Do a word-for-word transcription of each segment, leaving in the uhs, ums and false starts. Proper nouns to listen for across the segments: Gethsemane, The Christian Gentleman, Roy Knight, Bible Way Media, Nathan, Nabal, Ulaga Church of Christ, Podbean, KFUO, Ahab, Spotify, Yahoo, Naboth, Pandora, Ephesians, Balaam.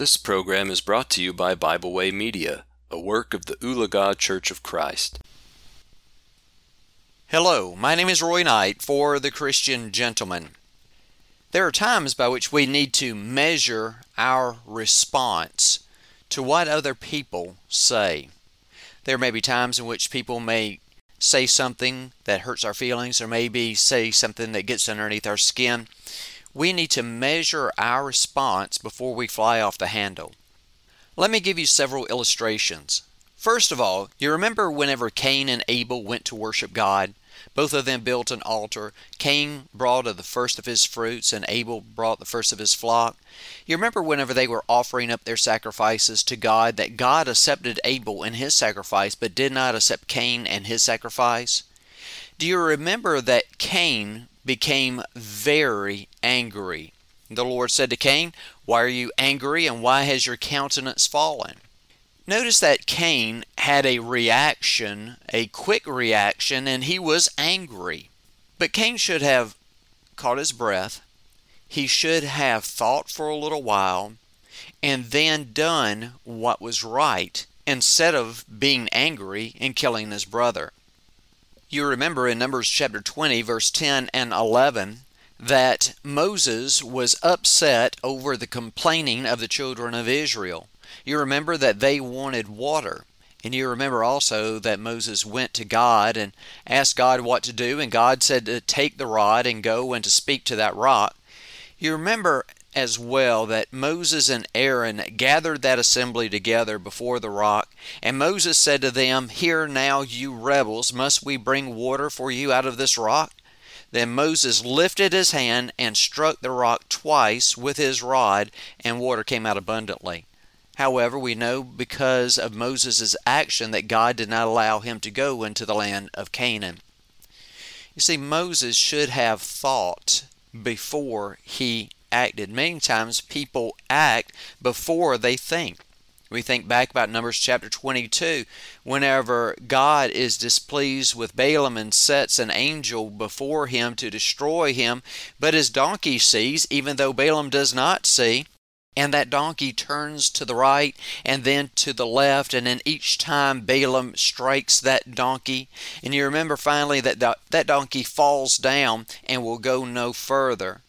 This program is brought to you by Bible Way Media, a work of the Ulaga Church of Christ. Hello, my name is Roy Knight for The Christian Gentleman. There are times by which we need to measure our response to what other people say. There may be times in which people may say something that hurts our feelings or maybe say something that gets underneath our skin. We need to measure our response before we fly off the handle. Let me give you several illustrations. First of all, you remember whenever Cain and Abel went to worship God? Both of them built an altar. Cain brought of the first of his fruits, and Abel brought the first of his flock. You remember whenever they were offering up their sacrifices to God, that God accepted Abel and his sacrifice, but did not accept Cain and his sacrifice? Do you remember that Cain became very angry? The Lord said to Cain, "Why are you angry, and why has your countenance fallen?" Notice that Cain had a reaction, a quick reaction, and he was angry. But Cain should have caught his breath. He should have thought for a little while and then done what was right instead of being angry and killing his brother. You remember in Numbers chapter twenty, verse ten and eleven, that Moses was upset over the complaining of the children of Israel. You remember that they wanted water. And you remember also that Moses went to God and asked God what to do, and God said to take the rod and go and to speak to that rock. You remember as well that Moses and Aaron gathered that assembly together before the rock, and Moses said to them, "Hear now, you rebels, must we bring water for you out of this rock?" Then Moses lifted his hand and struck the rock twice with his rod, and water came out abundantly. However, we know because of Moses' action that God did not allow him to go into the land of Canaan. You see, Moses should have thought before he acted. Many times people act before they think. We think back about Numbers chapter twenty-two, whenever God is displeased with Balaam and sets an angel before him to destroy him, but his donkey sees, even though Balaam does not see, and that donkey turns to the right and then to the left, and then each time Balaam strikes that donkey. And you remember finally that the, that donkey falls down and will go no further.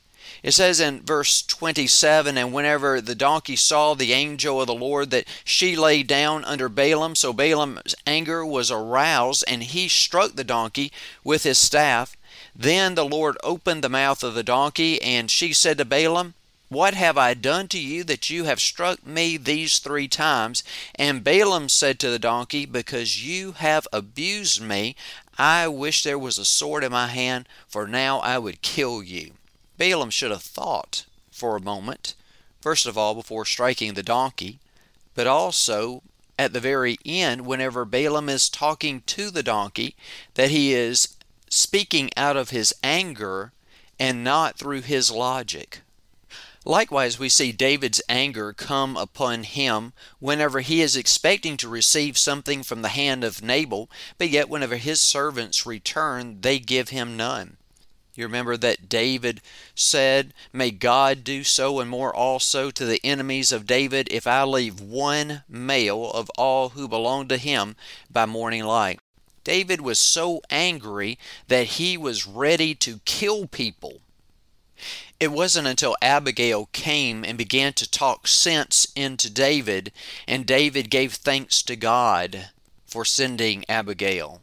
It says in verse twenty-seven, "And whenever the donkey saw the angel of the Lord, that she lay down under Balaam, so Balaam's anger was aroused, and he struck the donkey with his staff. Then the Lord opened the mouth of the donkey, and she said to Balaam, 'What have I done to you that you have struck me these three times?' And Balaam said to the donkey, 'Because you have abused me, I wish there was a sword in my hand, for now I would kill you.'" Balaam should have thought for a moment, first of all before striking the donkey, but also at the very end whenever Balaam is talking to the donkey, that he is speaking out of his anger and not through his logic. Likewise, we see David's anger come upon him whenever he is expecting to receive something from the hand of Nabal, but yet whenever his servants return, they give him none. You remember that David said, "May God do so and more also to the enemies of David if I leave one male of all who belong to him by morning light." David was so angry that he was ready to kill people. It wasn't until Abigail came and began to talk sense into David, and David gave thanks to God for sending Abigail.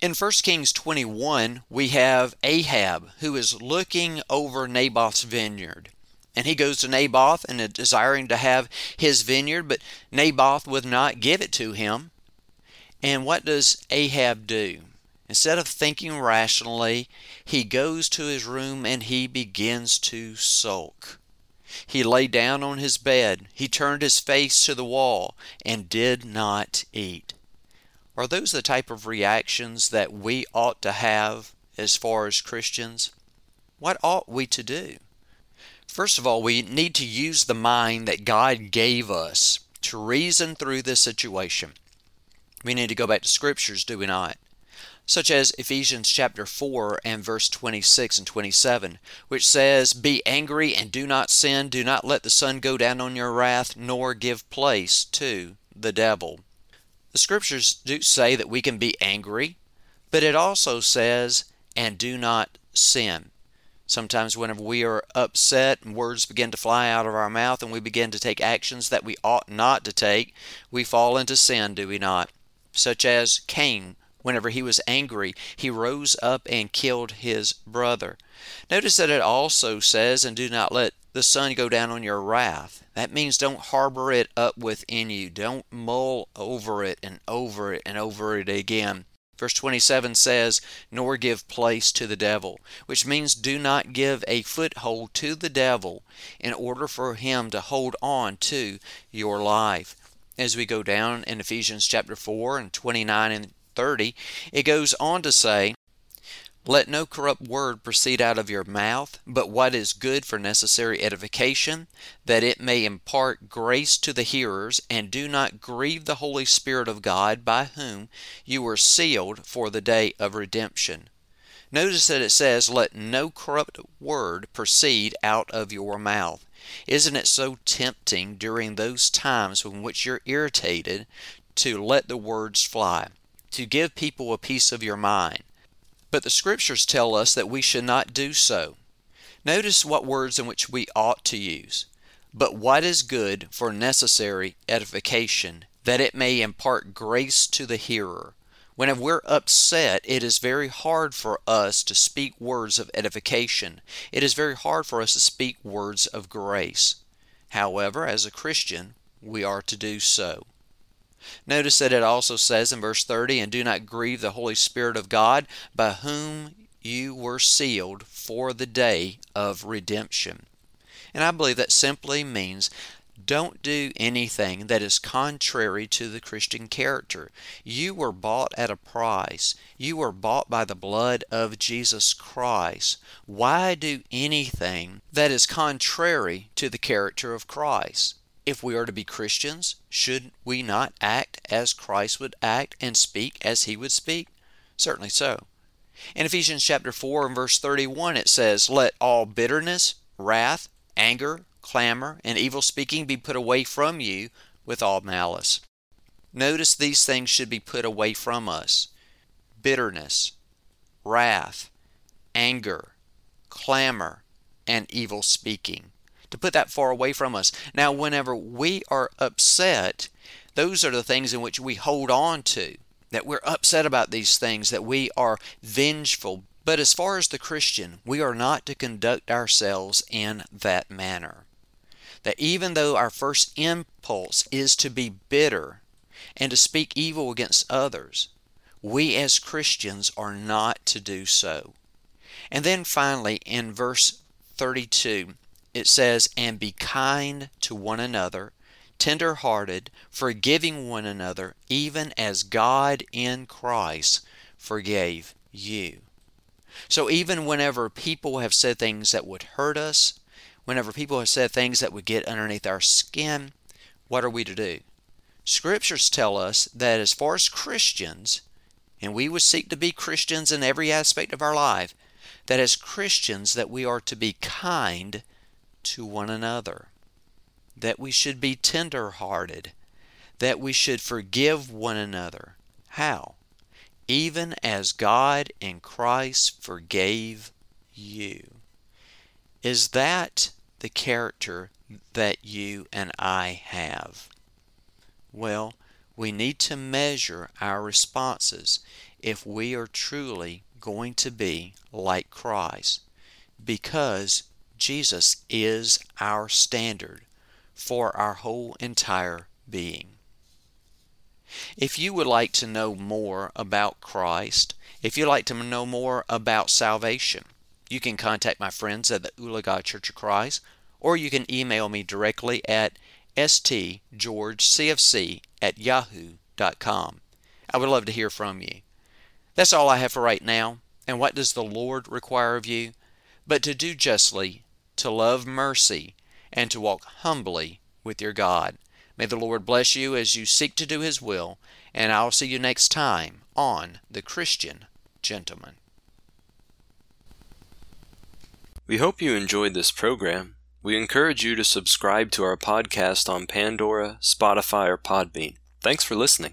In First Kings twenty-one, we have Ahab, who is looking over Naboth's vineyard. And he goes to Naboth and is desiring to have his vineyard, but Naboth would not give it to him. And what does Ahab do? Instead of thinking rationally, he goes to his room and he begins to sulk. He lay down on his bed. He turned his face to the wall and did not eat. Are those the type of reactions that we ought to have as far as Christians? What ought we to do? First of all, we need to use the mind that God gave us to reason through this situation. We need to go back to scriptures, do we not? such as Ephesians chapter four and verse twenty-six and twenty-seven, which says, "Be angry and do not sin. Do not let the sun go down on your wrath, nor give place to the devil." The scriptures do say that we can be angry, but it also says, "And do not sin." Sometimes whenever we are upset and words begin to fly out of our mouth and we begin to take actions that we ought not to take, we fall into sin, do we not? Such as Cain. Whenever he was angry, he rose up and killed his brother. Notice that it also says, "And do not let the sun go down on your wrath." That means don't harbor it up within you. Don't mull over it and over it and over it again. Verse twenty-seven says, "Nor give place to the devil," which means do not give a foothold to the devil in order for him to hold on to your life. As we go down in Ephesians chapter four and twenty-nine and thirty, it goes on to say, "Let no corrupt word proceed out of your mouth, but what is good for necessary edification, that it may impart grace to the hearers, and do not grieve the Holy Spirit of God, by whom you were sealed for the day of redemption." Notice that it says, "Let no corrupt word proceed out of your mouth." Isn't it so tempting during those times in which you're irritated to let the words fly, to give people a piece of your mind? But the scriptures tell us that we should not do so. Notice what words in which we ought to use. "But what is good for necessary edification, that it may impart grace to the hearer." Whenever we're upset, it is very hard for us to speak words of edification. It is very hard for us to speak words of grace. However, as a Christian, we are to do so. Notice that it also says in verse thirty, "And do not grieve the Holy Spirit of God, by whom you were sealed for the day of redemption." And I believe that simply means don't do anything that is contrary to the Christian character. You were bought at a price. You were bought by the blood of Jesus Christ. Why do anything that is contrary to the character of Christ? If we are to be Christians, should we not act as Christ would act and speak as he would speak? Certainly so. In Ephesians chapter four and verse thirty-one, it says, "Let all bitterness, wrath, anger, clamor, and evil speaking be put away from you with all malice." Notice these things should be put away from us. Bitterness, wrath, anger, clamor, and evil speaking. To put that far away from us. Now, whenever we are upset, those are the things in which we hold on to, that we're upset about these things, that we are vengeful. But as far as the Christian, we are not to conduct ourselves in that manner. That even though our first impulse is to be bitter and to speak evil against others, we as Christians are not to do so. And then finally, in verse thirty-two, it says, "And be kind to one another, tender-hearted, forgiving one another, even as God in Christ forgave you." So even whenever people have said things that would hurt us, whenever people have said things that would get underneath our skin, what are we to do? Scriptures tell us that as far as Christians, and we would seek to be Christians in every aspect of our life, that as Christians that we are to be kind to one another, that we should be tender-hearted, that we should forgive one another. How? Even as God in Christ forgave you. Is that the character that you and I have? Well, we need to measure our responses if we are truly going to be like Christ, because Jesus is our standard for our whole entire being. If you would like to know more about Christ, if you'd like to know more about salvation, you can contact my friends at the Ulaga Church of Christ, or you can email me directly at s t george c f c at yahoo dot com. I would love to hear from you. That's all I have for right now. And what does the Lord require of you? But to do justly, to love mercy, and to walk humbly with your God. May the Lord bless you as you seek to do His will, and I'll see you next time on The Christian Gentleman. We hope you enjoyed this program. We encourage you to subscribe to our podcast on Pandora, Spotify, or Podbean. Thanks for listening.